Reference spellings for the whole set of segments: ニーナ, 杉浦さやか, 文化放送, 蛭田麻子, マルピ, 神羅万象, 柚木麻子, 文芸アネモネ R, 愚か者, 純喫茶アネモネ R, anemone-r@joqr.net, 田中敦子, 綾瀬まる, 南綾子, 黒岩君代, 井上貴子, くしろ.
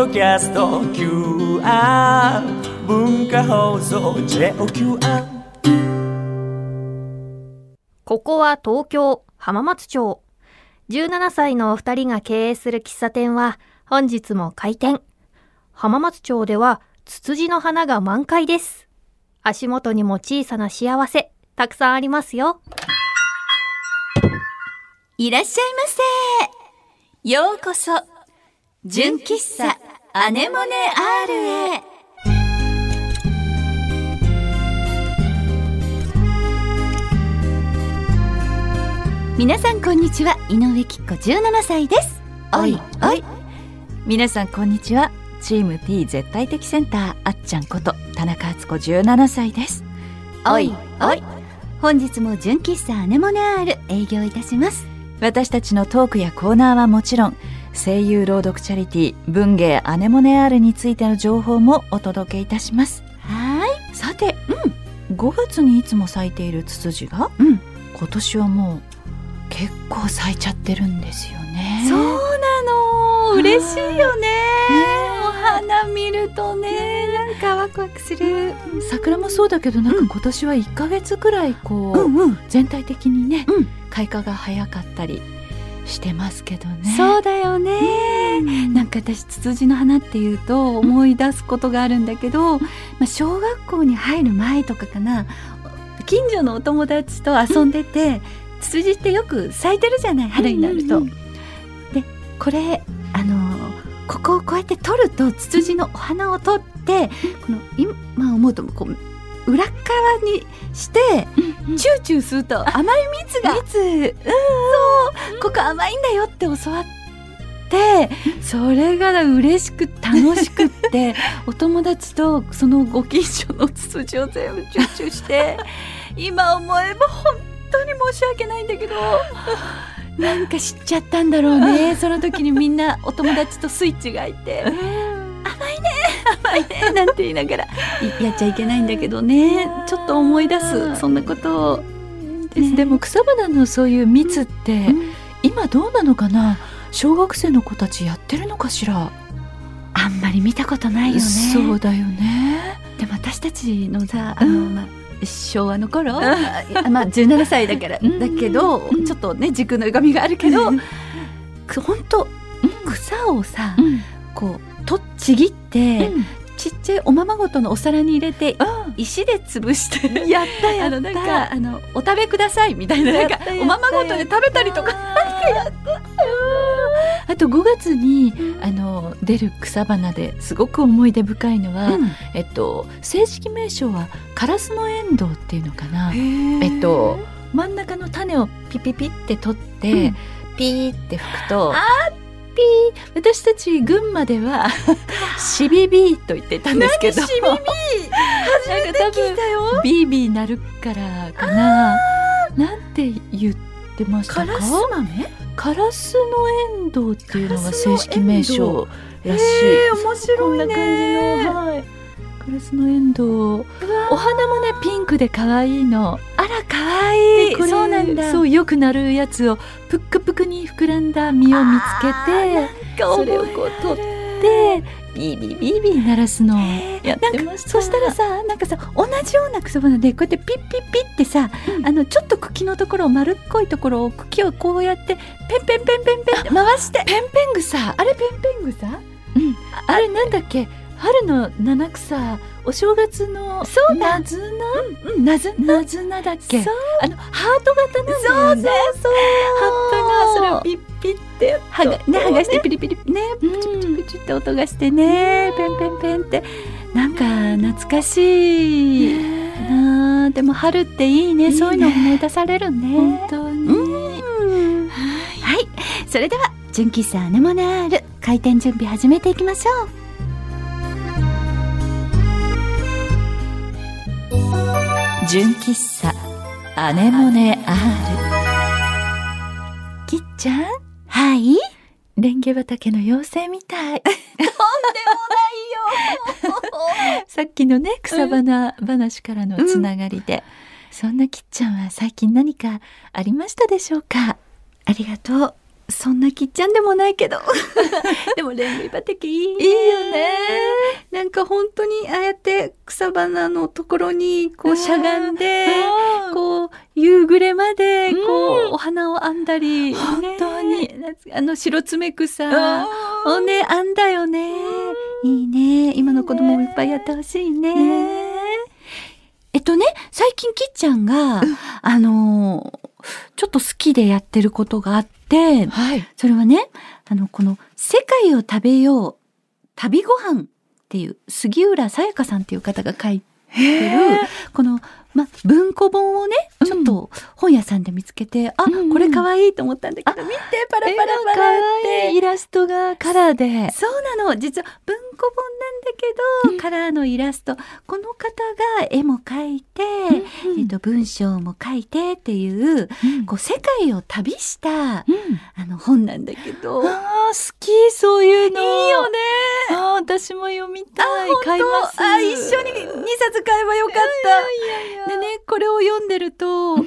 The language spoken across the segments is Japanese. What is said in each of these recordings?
ドキャスト QR 文化放送 JOQR。 ここは東京浜松町。17歳のお二人が経営する喫茶店は本日も開店。浜松町ではツツジの花が満開です。足元にも小さな幸せたくさんありますよ。いらっしゃいませ。ようこそ純喫茶アネモネ R へ。皆さんこんにちは、井上貴子17歳です。おいおい、皆さんこんにちは。チーム P 絶対的センターあっちゃんこと田中敦子17歳です。おいおい、本日も純喫茶アネモネ R 営業いたします。私たちのトークやコーナーはもちろん、声優朗読チャリティ文芸アネモネ R についての情報もお届けいたします。はい、さて、5月にいつも咲いているツツジが、今年はもう結構咲いちゃってるんですよね。そうなの、嬉しいよね。お花見るとね、なんかワクワクする。桜もそうだけど、なんか今年は1ヶ月くらいこう、全体的にね、開花が早かったりしてますけどね。そうだよね、なんか私ツツジの花っていうと思い出すことがあるんだけど、小学校に入る前とかかな、近所のお友達と遊んでて、ツツジってよく咲いてるじゃない、春になると、でこれここをこうやって取るとツツジのお花を取って、今思うとこう裏側にして、チューチューすると甘い蜜がそう、ここ甘いんだよって教わって、それが嬉しく楽しくってお友達とそのご近所のツツジを全部チューチューして今思えば本当に申し訳ないんだけどなんか知っちゃったんだろうねその時にみんなお友達とスイッチが開いて甘いね甘いねなんて言いながらやっちゃいけないんだけどね、ちょっと思い出すそんなことを、でも草花のそういう蜜って、今どうなのかな。小学生の子たちやってるのかしら。あんまり見たことないよね。そうだよね。でも私たちのさ、昭和の頃17歳だからだけどちょっとね軸の歪みがあるけど、本当草をさ、こうちぎって、ちっちゃいおままごとのお皿に入れて、石で潰してやったやったなんかお食べくださいみたい なんかおままごとで食べたりとかやったあと5月に出る草花ですごく思い出深いのは、正式名称はカラスのエンドウっていうのかな。真ん中の種をピピピって取って、ピーって吹くと私たち群馬ではシビビーと言ってたんですけど、何シビビー初めて聞いたよ。ビービーなるからかな、なんて言ってましたか。カラス豆、カラスのエンドウっていうのが正式名称らしい。面白いね。こんな感じの、カラスのエンドウ。お花もねピンクで可愛いの。あら可愛い。これそうなんだ。そうよくなるやつをぷっくぷくに膨らんだ実を見つけて、それをこう取ってビービービービー鳴らすのをやってました。そしたらさ、なんかさ同じような草花でこうやってピッピッピッってさ、ちょっと茎のところを丸っこいところを茎をこうやってペンペンペンペンペンって回してペンペン草、あれペンペン草、あれなんだっけ。春の七草、お正月のナズナ、ナズナだっけ。ハート型なんだよね。葉っぱがそれをピッピッって剥がしてピリピリね、プチプチプチって音がしてね、ペンペンペンってなんか懐かしいな。でも春っていいね、そういうの思い出されるね。本当に。はい、それでは純喫茶アネモネ R 開店準備始めていきましょう。純喫茶アネモネ R。 きっちゃん、はい、レンゲ畑の妖精みたいとんでもないよさっきのね草花話からのつながりで、そんなきっちゃんは最近何かありましたでしょうか。ありがとう。そんなきっちゃんでもないけどでもレンリバテキいいよね。なんか本当にああやって草花のところにこうしゃがんでこう夕暮れまでこう、お花を編んだり、本当に白爪草をね編んだよね。いいね。今の子供もいっぱいやってほしいね。最近きっちゃんが、ちょっと好きでやってることがあって、はい、それはね、この世界を食べよう旅ご飯っていう杉浦さやかさんっていう方が書いてるこの、文庫本をね、ちょっと本屋さんで見つけて、これ可愛いと思ったんだけど、見てパラパラパラってイラストがカラーで、そうなの、実は文庫本なんだけど、カラーのイラスト、この方が絵も描いて、文章も書いてっていう、こう世界を旅した、本なんだけど、好き、そういうのいいよね。私も読みたい、買います。一緒に2冊買えばよかった。でね、これを読んでると、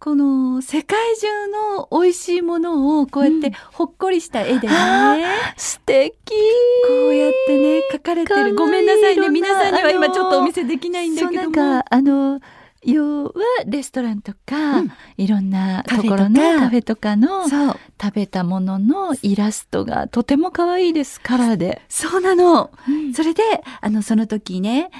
この世界中の美味しいものをこうやってほっこりした絵でね、素敵、こうやってね描かれてる。ごめんなさいね、皆さんには今ちょっとお見せできないんだけども、なんか要はレストランとか、いろんなところのカフェとかの食べたもののイラストがとても可愛いです。カラーで。そうなの、それでその時ね、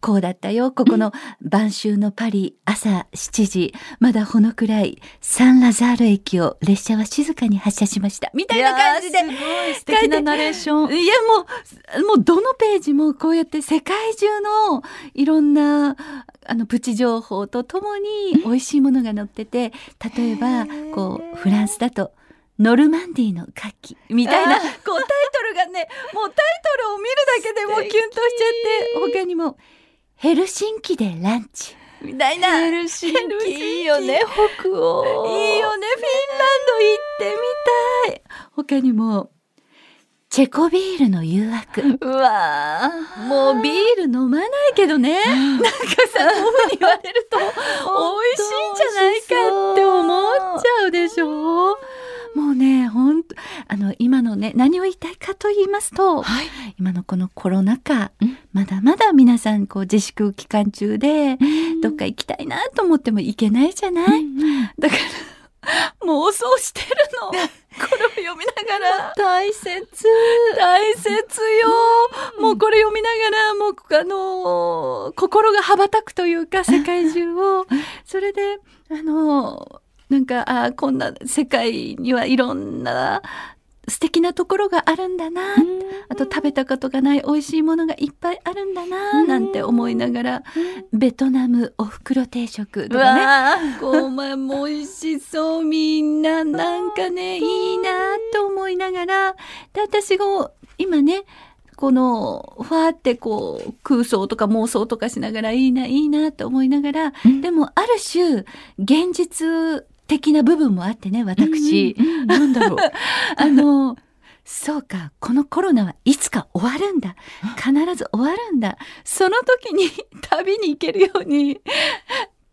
こうだったよ、ここの晩秋のパリ、朝7時、まだほのくらい、サンラザール駅を列車は静かに発車しましたみたいな感じで、素敵なナレーション。いや、もうどのページもこうやって世界中のいろんなプチ情報とともに美味しいものが載ってて、例えばこうフランスだとノルマンディーの牡蠣みたいな、こうタイトルがね、もうタイトルを見るだけでもうキュンとしちゃって、他にもヘルシンキでランチみたいな。ヘルシンキいいよね、北欧いいよね、フィンランド行ってみたい。他にもチェコビールの誘惑。うわー、もうビール飲まないけどね、なんかさ、そういうふうに言われると美味しいんじゃないかって思っちゃうでしょ。もうね、本当今のね、何を言いたいかと言いますと、今のこのコロナ禍、まだまだ皆さんこう自粛期間中で、どっか行きたいなと思っても行けないじゃない、だから妄想してるの。これを読みながら大切よ。もうこれ読みながら、もう心が羽ばたくというか、世界中をそれでなんかこんな世界にはいろんな素敵なところがあるんだな、あと食べたことがない美味しいものがいっぱいあるんだななんて思いながら、ベトナムおふくろ定食とかね、も美味しそう、みんななんかねいいなと思いながら、で私が今ね、このふわってこう空想とか妄想とかしながら、いいなと思いながら、でもある種現実的な部分もあってね、私、なんだろうそうか、このコロナはいつか終わるんだ、必ず終わるんだ、その時に旅に行けるように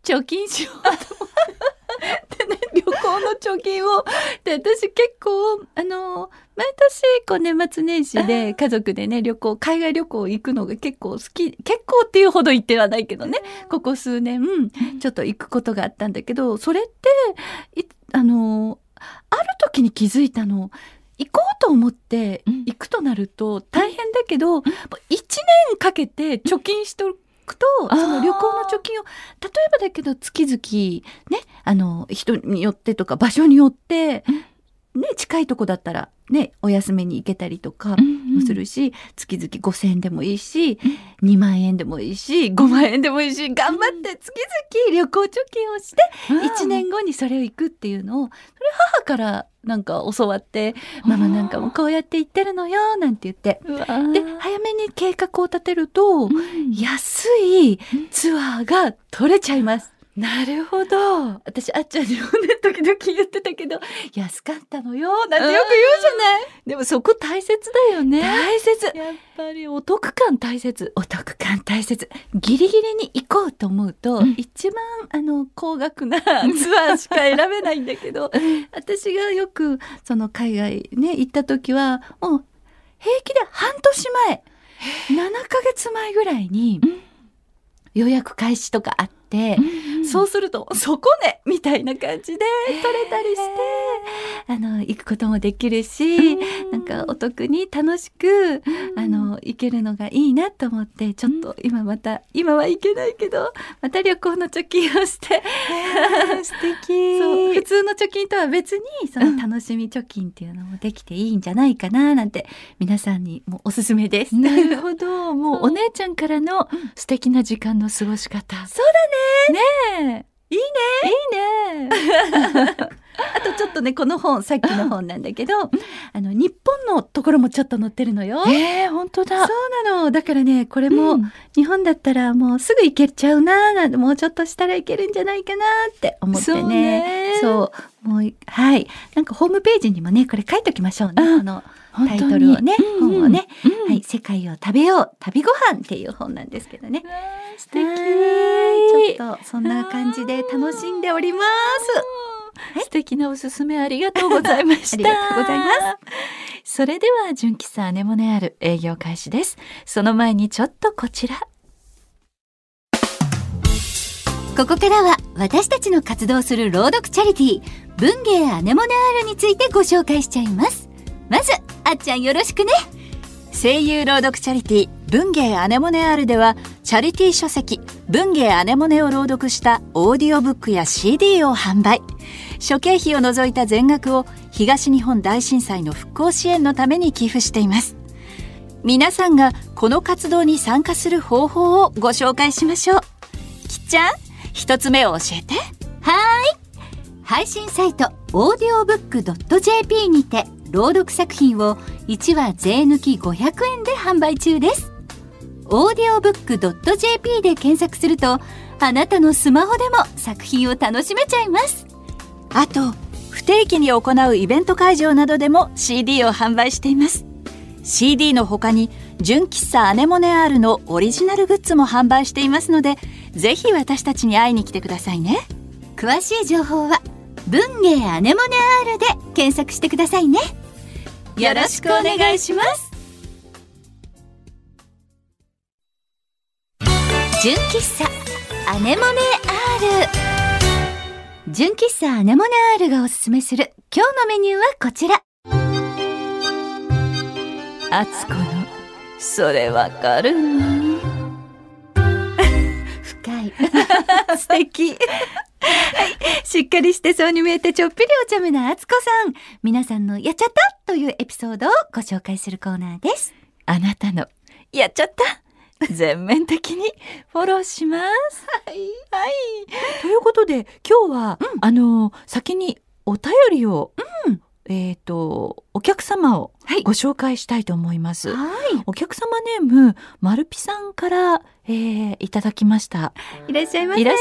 貯金しようと思ってね、旅行の貯金を。で、私結構毎年こう年末年始で家族でね、海外旅行行くのが結構好き、結構っていうほど行ってはないけどね、ここ数年ちょっと行くことがあったんだけど、それってある時に気づいたの。行こうと思って行くとなると大変だけど、1年かけて貯金しとると、その旅行の貯金を、例えばだけど月々ね、人によってとか場所によって、ね、近いとこだったらね、お休みに行けたりとかもするし、月々5,000円でもいいし、2万円でもいいし、5万円でもいいし、頑張って月々旅行貯金をして、1年後にそれを行くっていうのを、それ母からなんか教わって、ママなんかもこうやって行ってるのよなんて言って、で早めに計画を立てると、安いツアーが取れちゃいます。なるほど。私あっちゃんにもね時々言ってたけど安かったのよなんてよく言うじゃない。でもそこ大切だよね。大切。やっぱりお得感大切。お得感大切。ギリギリに行こうと思うと、うん、一番高額なツアーしか選べないんだけど私がよくその海外ね行った時はもう平気で半年前7ヶ月前ぐらいに、うん予約開始とかあって、うんうん、そうするとそこねみたいな感じで取れたりして、行くこともできるし、うん、なんかお得に楽しく、うん、行けるのがいいなと思ってちょっと今また、うん、今は行けないけどまた旅行の貯金をして、素敵そう普通の貯金とは別にその楽しみ貯金っていうのもできていいんじゃないかななんて皆さんにもおすすめです。なるほど。もうお姉ちゃんからの素敵な時間の過ごし方。そうだね。ねえ。いいね。いいね。あとちょっとねこの本さっきの本なんだけど日本のところもちょっと載ってるのよ。本当だ。そうなの。だからねこれも日本だったらもうすぐ行けちゃうななんてもうちょっとしたら行けるんじゃないかなって思ってね。そうね。そうもうはいなんかホームページにもねこれ書いときましょうね。このタイトルをね、うん、本をね、うんはい、世界を食べよう旅ご飯っていう本なんですけどね。素敵。ちょっとそんな感じで楽しんでおります。はい、素敵なおすすめありがとうございました。ありがとうございます。それでは純喫茶アネモネR営業開始です。その前にちょっとこちら。ここからは私たちの活動する朗読チャリティー文芸アネモネRについてご紹介しちゃいます。まずあっちゃんよろしくね。声優朗読チャリティ文芸アネモネRではチャリティ書籍文芸アネモネを朗読したオーディオブックや CD を販売。諸経費を除いた全額を東日本大震災の復興支援のために寄付しています。皆さんがこの活動に参加する方法をご紹介しましょう。きっちゃん一つ目を教えて。はーい。配信サイトオーディオブック .jp にて朗読作品を1話税抜き500円で販売中です。オーディオブック .jp で検索するとあなたのスマホでも作品を楽しめちゃいます。あと不定期に行うイベント会場などでも CD を販売しています。 CD の他に純喫茶アネモネRのオリジナルグッズも販売していますのでぜひ私たちに会いに来てくださいね。詳しい情報は文芸アネモネRで検索してくださいね。よろしくお願いします。純喫茶アネモネR。純喫茶アネモネRがおすすめする今日のメニューはこちら。あつこのそれわかるの深い素敵はい、しっかりしてそうに見えてちょっぴりお茶目なあつこさん。皆さんのやっちゃったというエピソードをご紹介するコーナーです。あなたのやっちゃった全面的にフォローしますはい、はい、ということで今日は、うん、先にお便りを、うんお客様をご紹介したいと思います。はい、お客様ネームマルピさんから、いただきました。いらっしゃいませ。いらっし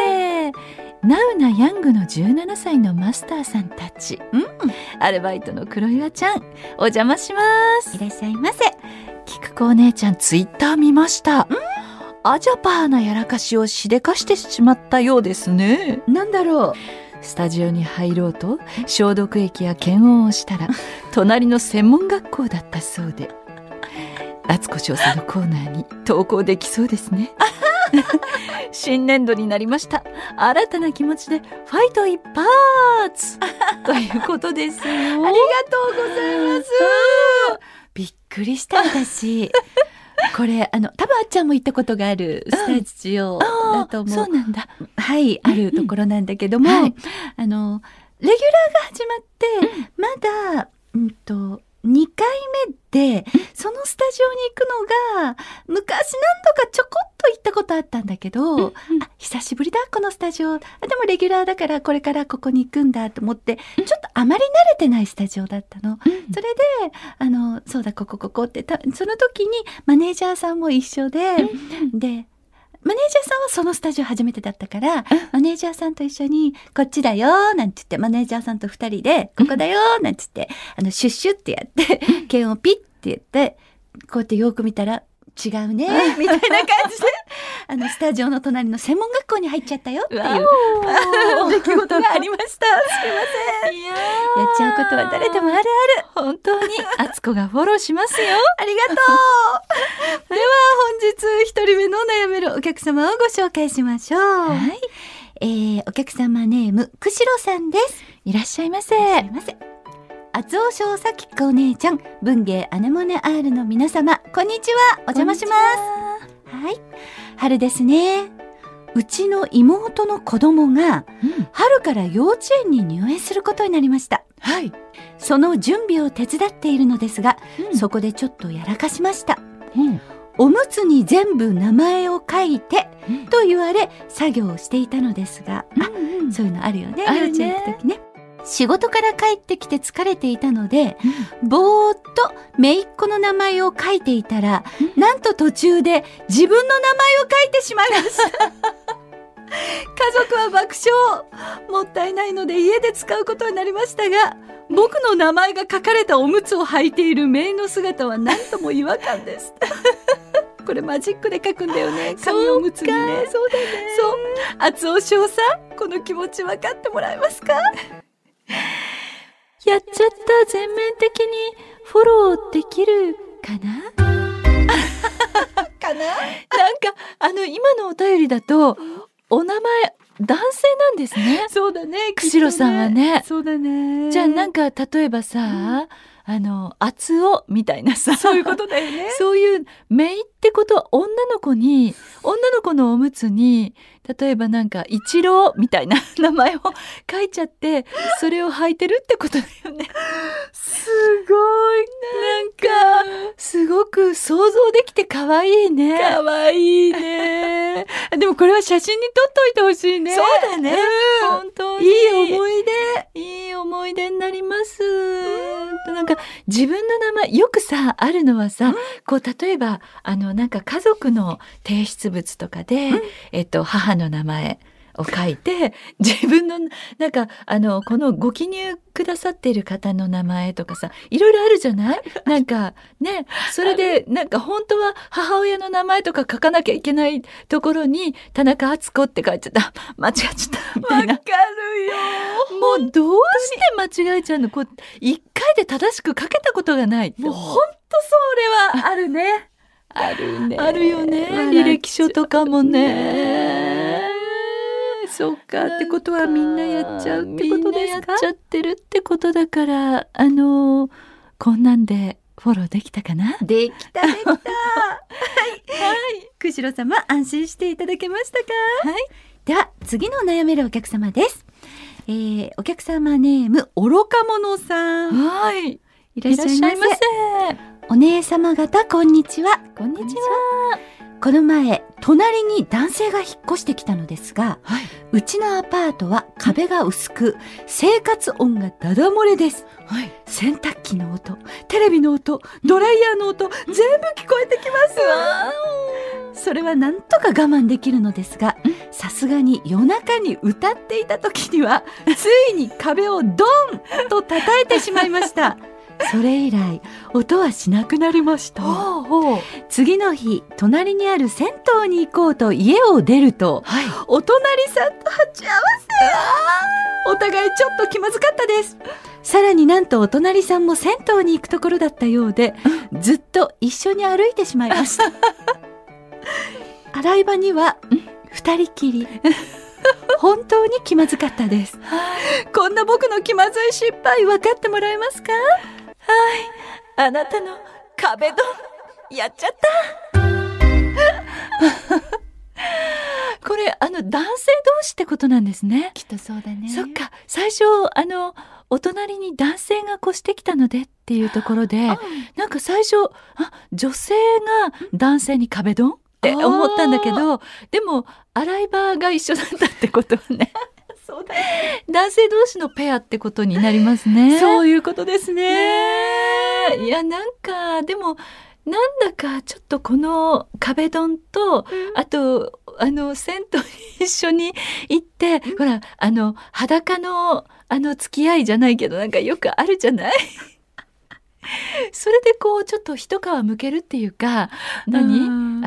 ゃいませ。ナウナヤングの17歳のマスターさんたち、うん、アルバイトの黒岩ちゃんお邪魔します。いらっしゃいませ。きくこお姉ちゃんツイッター見ました、うん、アジャパーなやらかしをしでかしてしまったようですね。なんだろう。スタジオに入ろうと消毒液や検温をしたら隣の専門学校だったそうであつこ少佐のコーナーに投稿できそうですね新年度になりました。新たな気持ちでファイト一発ということですよ。ありがとうございますびっくりした私これ多分あっちゃんも行ったことがあるスタジオだと思う、うん、そうなんだ。はいあるところなんだけども、うんはい、レギュラーが始まって、うん、まだ2回目でそのスタジオに行くのが昔何度かちょこっと行ったことあったんだけど、うんうん、あ久しぶりだこのスタジオ。あでもレギュラーだからこれからここに行くんだと思ってちょっとあまり慣れてないスタジオだったの、うん、それでそうだここってその時にマネージャーさんも一緒で、うん、でマネージャーさんはそのスタジオ初めてだったから、うん、マネージャーさんと一緒にこっちだよなんて言って、マネージャーさんと2人でここだよなんて言って、うん、シュッシュッってやって剣をピッってやって、こうやってよく見たら違うねみたいな感じでスタジオの隣の専門学校に入っちゃったよっていう出来事がありました。すいません。いや、やっちゃうことは誰でもあるある。本当にあつこがフォローしますよ。ありがとう。では本日一人目の悩めるお客様をご紹介しましょう。はい、お客様ネームくしろさんです。いらっしゃいませ。いらっしゃいませ。厚尾少佐きっこお姉ちゃん、文芸アネモネ R の皆様、こんにちは。お邪魔します。はい、春ですね。うちの妹の子供が、うん、春から幼稚園に入園することになりました。はい、その準備を手伝っているのですが、うん、そこでちょっとやらかしました。うん、おむつに全部名前を書いて、うん、と言われ作業をしていたのですが、うんうん、そういうのあるよね、幼稚園行く時ね。仕事から帰ってきて疲れていたので、うん、ぼーっと姪っ子の名前を書いていたら、うん、なんと途中で自分の名前を書いてしまいました。家族は爆笑。もったいないので家で使うことになりましたが、僕の名前が書かれたおむつを履いている姪の姿は何とも違和感です。これマジックで書くんだよね、紙おむつにね。そうだね。そう、厚尾翔さん、この気持ち分かってもらえますか？やっちゃった。全面的にフォローできるかなかな。なんか今のお便りだとお名前男性なんですね。そうだね。釧路さんはね。そうだね。じゃあなんか例えばさ、うん、厚尾みたいなさ、そういうことだよね。そういうメイってことは女の子のおむつに、例えばなんか一郎みたいな名前を書いちゃって、それを履いてるってことだよね。すごい、なんかすごく想像できて可愛いね。可愛いね。でもこれは写真に撮っといてほしいね。そうだね、うん、本当にいい思い出になります。なんか自分の名前よくさあるのはさ、うん、こう例えばなんか家族の提出物とかで、うん、母の名前を書いて、自分のなんかこのご記入くださっている方の名前とかさ、いろいろあるじゃない。なんかね、それでなんか本当は母親の名前とか書かなきゃいけないところに田中敦子って書いちゃった、間違っちゃったみたいな。わかるよ。もうどうして間違えちゃうの。こう一回で正しく書けたことがない。もう本当それはあるね。あるね。あるよね。履歴書とかもね。そうか。ってことはみんなやっちゃうってことですか？みんなやっちゃってるってことだから、こんなんでフォローできたかな？できたできた。はいはい。釧路様、安心していただけましたか？はい。では次の悩めるお客様です。お客様ネーム愚か者さん。はい。いらっしゃいませ。お姉様方、こんにちは。こんにちは。この前、隣に男性が引っ越してきたのですが、はい、うちのアパートは壁が薄く、生活音がダダ漏れです。はい、洗濯機の音、テレビの音、ドライヤーの音、全部聞こえてきます。わー。それはなんとか我慢できるのですが、さすがに夜中に歌っていた時には、ついに壁をドンと叩いてしまいました。それ以来音はしなくなりました。ほうほう。次の日、隣にある銭湯に行こうと家を出ると、はい、お隣さんと鉢合わせ。お互いちょっと気まずかったです。さらになんとお隣さんも銭湯に行くところだったようで、ずっと一緒に歩いてしまいました。洗い場には二人きり。本当に気まずかったです。こんな僕の気まずい失敗、分かってもらえますか？はい、あなたの壁ドンやっちゃった。これ男性同士ってことなんですね。きっとそうだね。そっか、最初お隣に男性が越してきたのでっていうところで、なんか最初女性が男性に壁ドンって思ったんだけど、でも洗い場が一緒だったってことね。そうだね。男性同士のペアってことになりますね。そういうことですね。いや、なんかでもなんだかちょっとこの壁ドンと、うん、あと銭湯に一緒に行って、ほら裸の付き合いじゃないけどなんかよくあるじゃない。それでこうちょっと一皮むけるっていうか、なん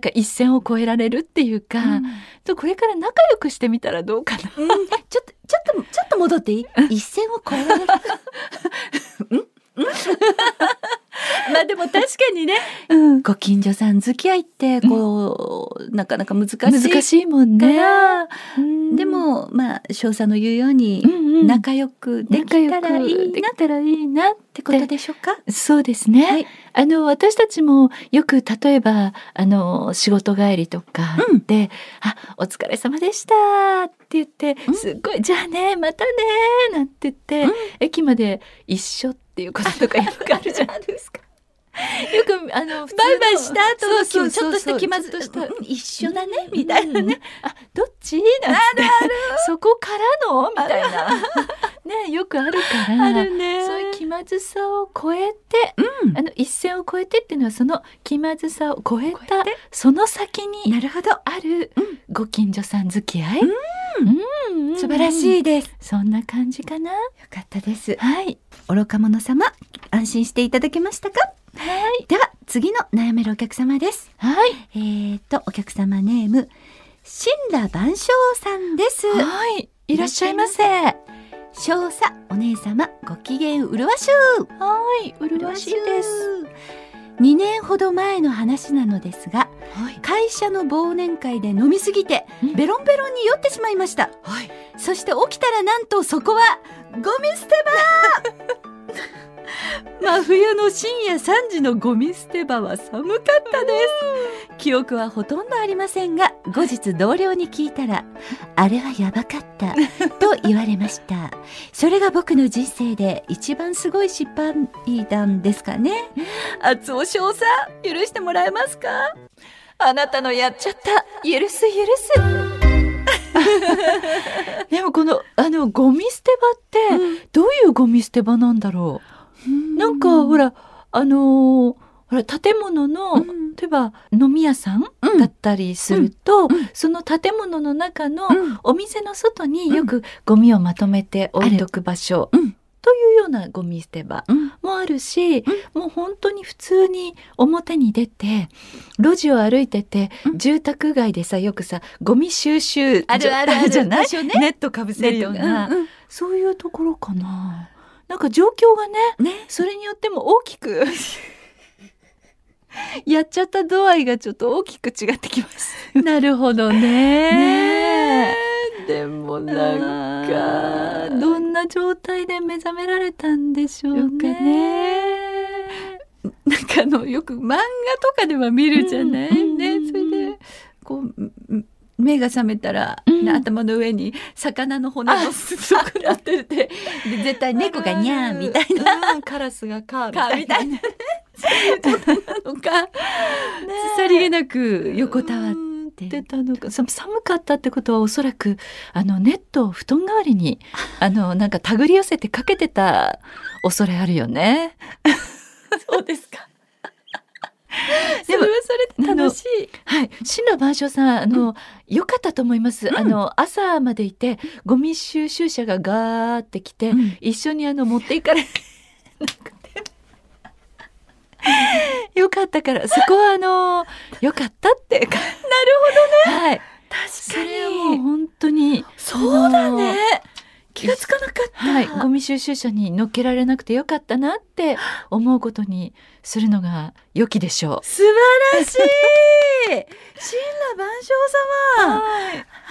か一線を越えられるっていうか、とこれから仲良くしてみたらどうかな。ちょっと戻っていい？一線を越えられる。まあでも確かにね、ご近所さん付き合いってこう、なかなか難しいもんね。でもまあ翔さんの言うように仲良くできたらいいなってことでしょうか。そうですね、はい、私たちもよく例えば仕事帰りとかで、あ、お疲れ様でしたって言って、すっごいじゃあねまたねなんて言って、駅まで一緒っていうこととかよくあるじゃないですか。よくバイバイした後のちょっとした気まずい一緒だねみたいなね、あ、どっちなんてそこからのみたいなね、よくあるからあるね。そういう気まずさを超えて、一線を越えてっていうのはその気まずさを超えたその先にあるご近所さん付き合い、素晴らしいです。そんな感じかな。よかったです。はい、愚か者様、安心していただけましたか？はい。では次の悩めるお客様です。はい。お客様ネーム神羅万象さんです。はい。いらっしゃいませ。少佐お姉様、ご機嫌うるわしゅう。はい、うるわしゅうです。2年ほど前の話なのですが、はい、会社の忘年会で飲みすぎてベロンベロンに酔ってしまいました、はい、そして起きたらなんとそこはゴミ捨て場。真冬の深夜3時のゴミ捨て場は寒かったです。記憶はほとんどありませんが、後日同僚に聞いたらあれはやばかったと言われました。それが僕の人生で一番すごい失敗談ですかね。厚尾少佐、許してもらえますか？あなたのやっちゃった、許す許す。でもこのゴミ捨て場って、どういうゴミ捨て場なんだろう。なんかほらほら建物の、例えば飲み屋さんだったりすると、その建物の中のお店の外によくゴミをまとめて置いとく場所というようなゴミ捨て場もあるし、もう本当に普通に表に出て路地を歩いてて、住宅街でさ、よくさゴミ収集あるじゃない、ネットかぶせるような、そういうところかな。なんか状況がね、それによっても大きくやっちゃった度合いがちょっと大きく違ってきます。なるほどね。でもなんかどんな状態で目覚められたんでしょうね。なんかよく漫画とかでは見るじゃないね。それでこう目が覚めたら、頭の上に魚の骨のすごくなってて、絶対猫がニャーみたいな、カラスがカーみたいな。なのか、さりげなく横たわってたのか。寒かったってことはおそらくネットを布団代わりになんか手繰り寄せてかけてた恐れあるよね。そうですか。でもそれで楽しい。はい、神羅万象さん良かったと思います。朝までいてゴミ収集車がガーって来て、一緒に持っていかれなくて。よかったから、そこはよかったってなるほどね。はい、確かにそれはもう本当にそうだね。気がつかなかった、はい、ゴミ収集車に乗っけられなくてよかったなって思うことにするのが良きでしょう。素晴らしい。神羅万象様、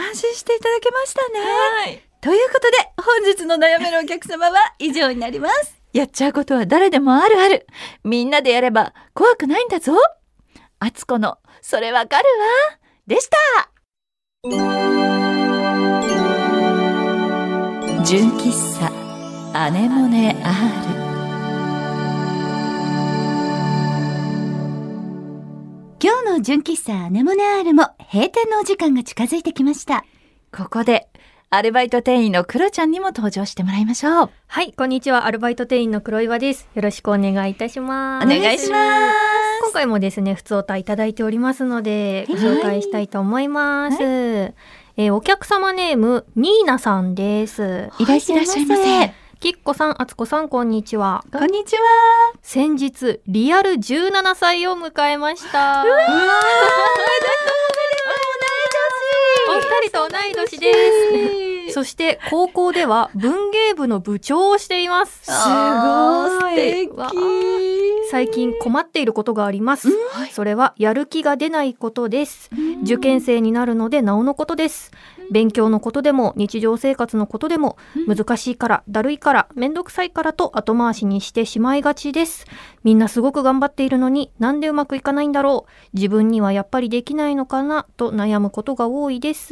安心していただけましたね。はい、ということで本日の悩めるお客様は以上になります。やっちゃうことは誰でもあるある。みんなでやれば怖くないんだぞ。あつこのそれわかるわでした。純喫茶アネモネ R。 今日の純喫茶アネモネ R も閉店のお時間が近づいてきました。ここでアルバイト店員のクロちゃんにも登場してもらいましょう。はい、こんにちは。アルバイト店員の黒岩です。よろしくお願いいたします。お願いします。今回もですねふつおたいただいておりますのでご紹介したいと思います、お客様ネームニーナさんです。いらっしゃいませ。きっこさん、あつこさん、こんにちは。こんにちは。先日リアル17歳を迎えました。うわーお二人と同い年です。そして高校では文芸部の部長をしています。すごい。最近困っていることがあります。それはやる気が出ないことです。受験生になるのでなおのことです。勉強のことでも日常生活のことでも難しいから、だるいから、めんどくさいからと後回しにしてしまいがちです。みんなすごく頑張っているのになんでうまくいかないんだろう。自分にはやっぱりできないのかなと悩むことが多いです。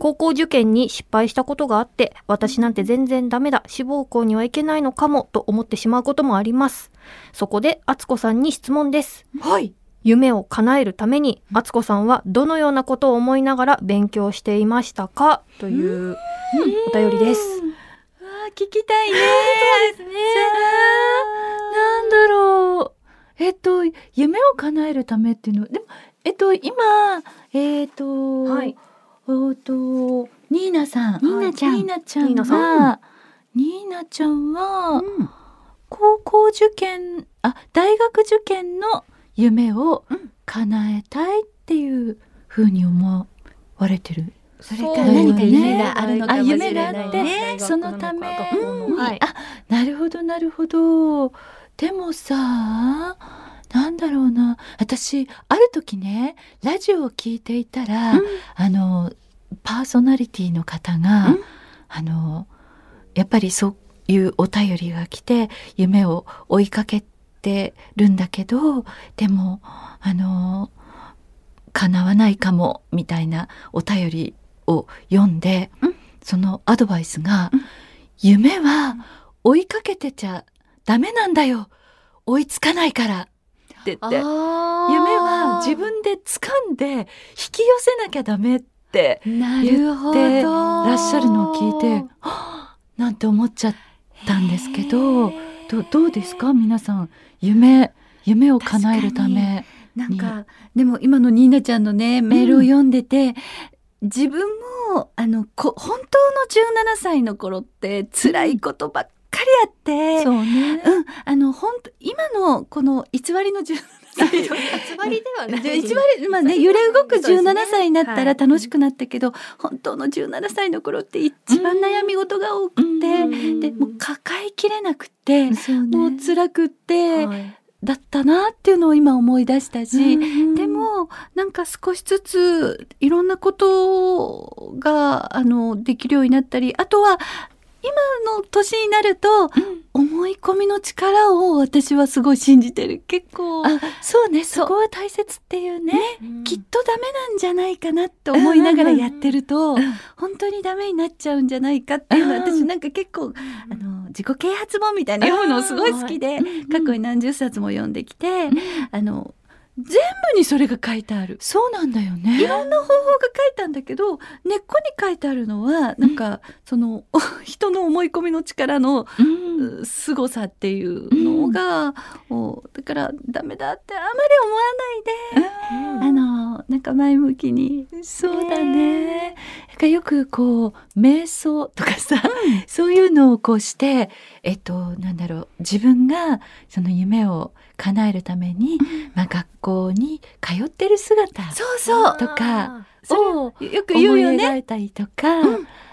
高校受験に失敗したことがあって、私なんて全然ダメだ、志望校にはいけないのかもと思ってしまうこともあります。そこで敦子さんに質問です。はい。夢を叶えるために敦子さんはどのようなことを思いながら勉強していましたか、というお便りです。わあ、聞きたいね。そうですね。なんだろう、夢を叶えるためっていうのでも今はい、ニーナさん、ニーナちゃんは、うん、高校受験、大学受験の夢を叶えたいっていうふうに思われてる。それから何か夢があるのかもしれないね。夢があって、そのため、なるほどなるほど。でもさ、なんだろうな、私ある時ねラジオを聞いていたら、パーソナリティの方が、やっぱりそういうお便りが来て夢を追いかけてるんだけど、でも叶わないかもみたいなお便りを読んで、そのアドバイスが、夢は追いかけてちゃダメなんだよ、追いつかないからって言って、夢は自分で掴んで引き寄せなきゃダメって言ってらっしゃるのを聞いて、なんて思っちゃったんですけど、どうですか皆さん、夢を叶えるために。なんかでも今のニーナちゃんのねメールを読んでて、自分も本当の17歳の頃って辛いことばっかりあって、そうね。本当今のこの偽りの17歳、偽りではない。まあね、揺れ動く17歳になったら楽しくなったけど、本当の17歳の頃って一番悩み事が多くて、でもう抱えきれなくて、もう辛くって。だったなっていうのを今思い出したし、でもなんか少しずついろんなことができるようになったり、あとは今の年になると、思い込みの力を私はすごい信じてる。結構そうね、そこは大切っていうね、きっとダメなんじゃないかなって思いながらやってると、本当にダメになっちゃうんじゃないかっていうのは、私なんか結構自己啓発本みたいな読むのすごい好きで、過去に何十冊も読んできて、全部にそれが書いてある。そうなんだよね。いろんな方法が書いたんだけど、根っこに書いてあるのはなんかその人の思い込みの力の凄さっていうのが、だからダメだってあまり思わないで、なんか前向きに。そうだね。なんかよくこう瞑想とかさ、そういうのをこうしてなんだろう、自分がその夢を叶えるために、学校に通ってる姿とかをよく言うよね。思い描いたりとか、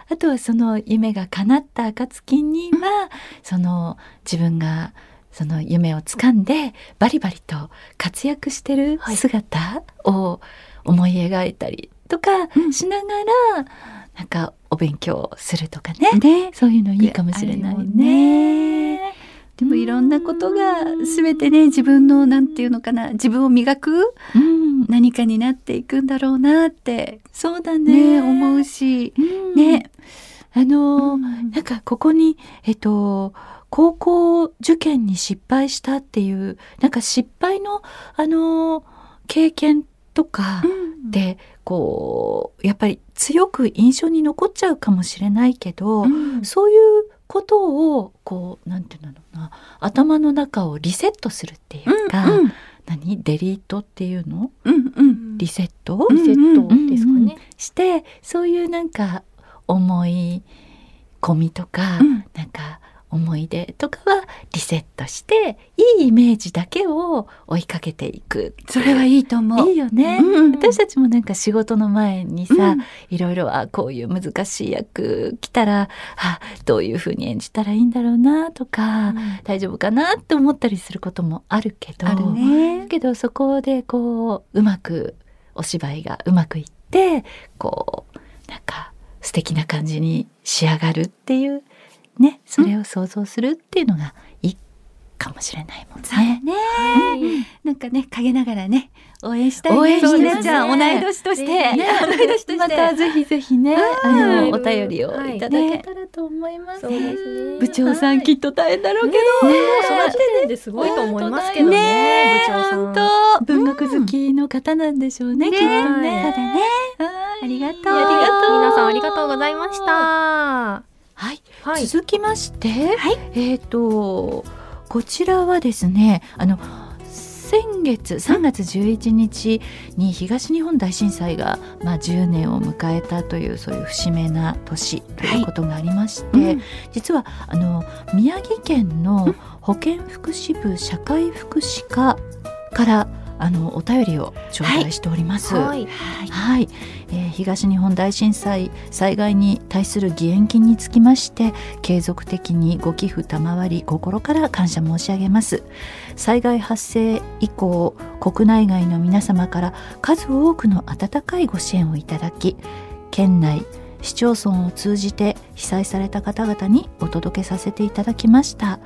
あとはその夢が叶った暁には、その自分がその夢を掴んでバリバリと活躍してる姿を思い描いたりとかしながら、なんかお勉強するとかね、そういうのいいかもしれないね。でもいろんなことが全てね、自分のなんていうのかな、自分を磨く、何かになっていくんだろうなって、そうだね、思うし、ね、なんかここに高校受験に失敗したっていう、なんか失敗の経験とかで、こうやっぱり強く印象に残っちゃうかもしれないけど、そういうことをこうなんていうのかな、頭の中をリセットするっていうか、うんうん、何デリートっていうの、うんうん、リセットですかね、うんうん、してそういうなんか思い込みとか、うん、なんか思い出とかはリセットしていいイメージだけを追いかけていく。それはいいと思う。いいよね、うん、私たちもなんか仕事の前にさ、うん、いろいろこういう難しい役来たらどういうふうに演じたらいいんだろうなとか、うん、大丈夫かなって思ったりすることもあるけど、あるね。けどそこでこううまくお芝居がうまくいってこうなんか素敵な感じに仕上がるっていうね、それを想像するっていうのがいいかもしれないもんね。はい、なんかね陰ながらね応援したい、ね、応援したい、ね、ひなちゃん同い年として、ね、同い年としてまたぜひぜひねお便りをいただけたらと思います。はいね、そうですね、部長さん、はい、きっと大変だろうけど、ねね、育てるんですごいと思いますけど ね部長さんと文学好きの方なんでしょうね、うん、きっとね、はい、ただね、はい、ありがとう皆さんありがとうございました。はいはい、続きまして、はい、こちらはですね先月3月11日に東日本大震災が、10年を迎えたというそういう節目な年ということがありまして、はいうん、実は宮城県の保健福祉部社会福祉課からお便りを頂戴しております、はいはいはい東日本大震災災害に対する義援金につきまして継続的にご寄付賜り心から感謝申し上げます。災害発生以降国内外の皆様から数多くの温かいご支援をいただき県内市町村を通じて被災された方々にお届けさせていただきました。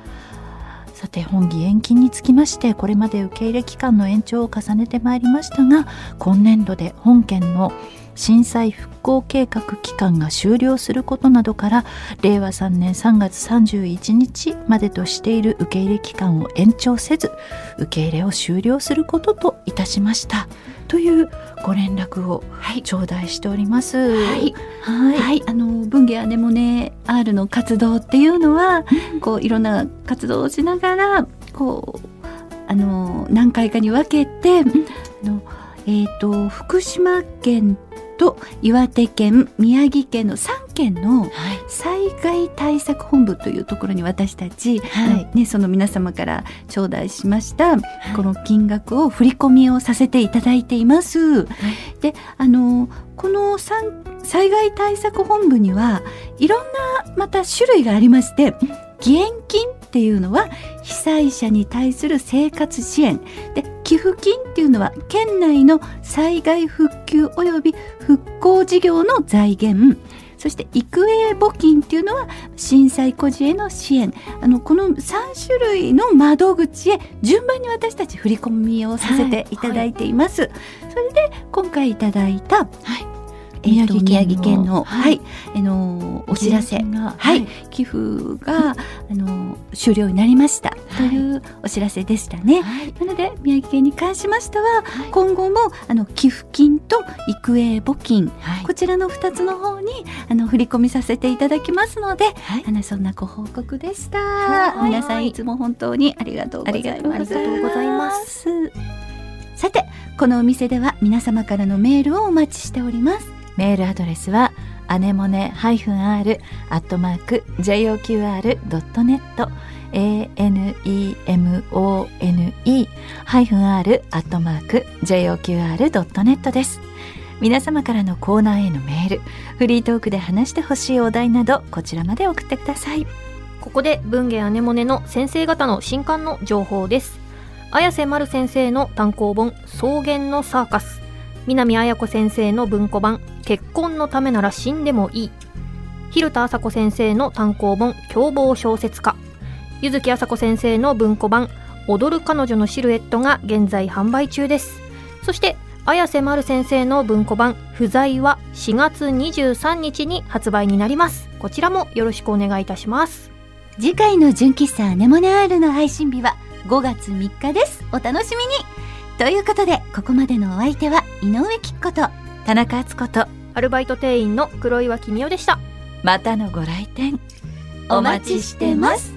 さて本義援金につきましてこれまで受け入れ期間の延長を重ねてまいりましたが今年度で本県の震災復興計画期間が終了することなどから令和3年3月31日までとしている受け入れ期間を延長せず受け入れを終了することといたしましたというご連絡を頂戴しております、はいはいはい、文芸アネモネ R の活動っていうのはこういろんな活動をしながらこう何回かに分けて福島県と岩手県宮城県の3県の災害対策本部というところに私たち、はいね、その皆様から頂戴しました、はい、この金額を振り込みをさせていただいています、はい、でこの災害対策本部にはいろんなまた種類がありまして義援金っていうのは被災者に対する生活支援で寄付金っていうのは県内の災害復旧および復興事業の財源そして育英募金っていうのは震災孤児への支援この3種類の窓口へ順番に私たち振り込みをさせていただいています、はいはい、それで今回いただいた、はい宮城県の、はいお知らせ、はい、寄付が終了になりました、はい、というお知らせでしたね、はい、なので宮城県に関しましては、はい、今後も寄付金と育英募金、はい、こちらの2つの方に振り込みさせていただきますので、はい、そんなご報告でした、はい、皆さんいつも本当にありがとうございます。ありがとうございます。さてこのお店では皆様からのメールをお待ちしております。メールアドレスはanemone-r@joqr.net anemone-r@joqr.net です。皆様からのコーナーへのメール、フリートークで話してほしいお題などこちらまで送ってください。ここで文芸アネモネの先生方の新刊の情報です。綾瀬まる先生の単行本草原のサーカス、南綾子先生の文庫版結婚のためなら死んでもいい、蛭田麻子先生の単行本凶暴小説家、柚木麻子先生の文庫版踊る彼女のシルエットが現在販売中です。そして綾瀬まる先生の文庫版不在は4月23日に発売になります。こちらもよろしくお願いいたします。次回の純喫茶アネモネ R の配信日は5月3日です。お楽しみに。ということでここまでのお相手は井上貴子と田中敦子とアルバイト店員の黒岩君代でした。またのご来店。お待ちしてます。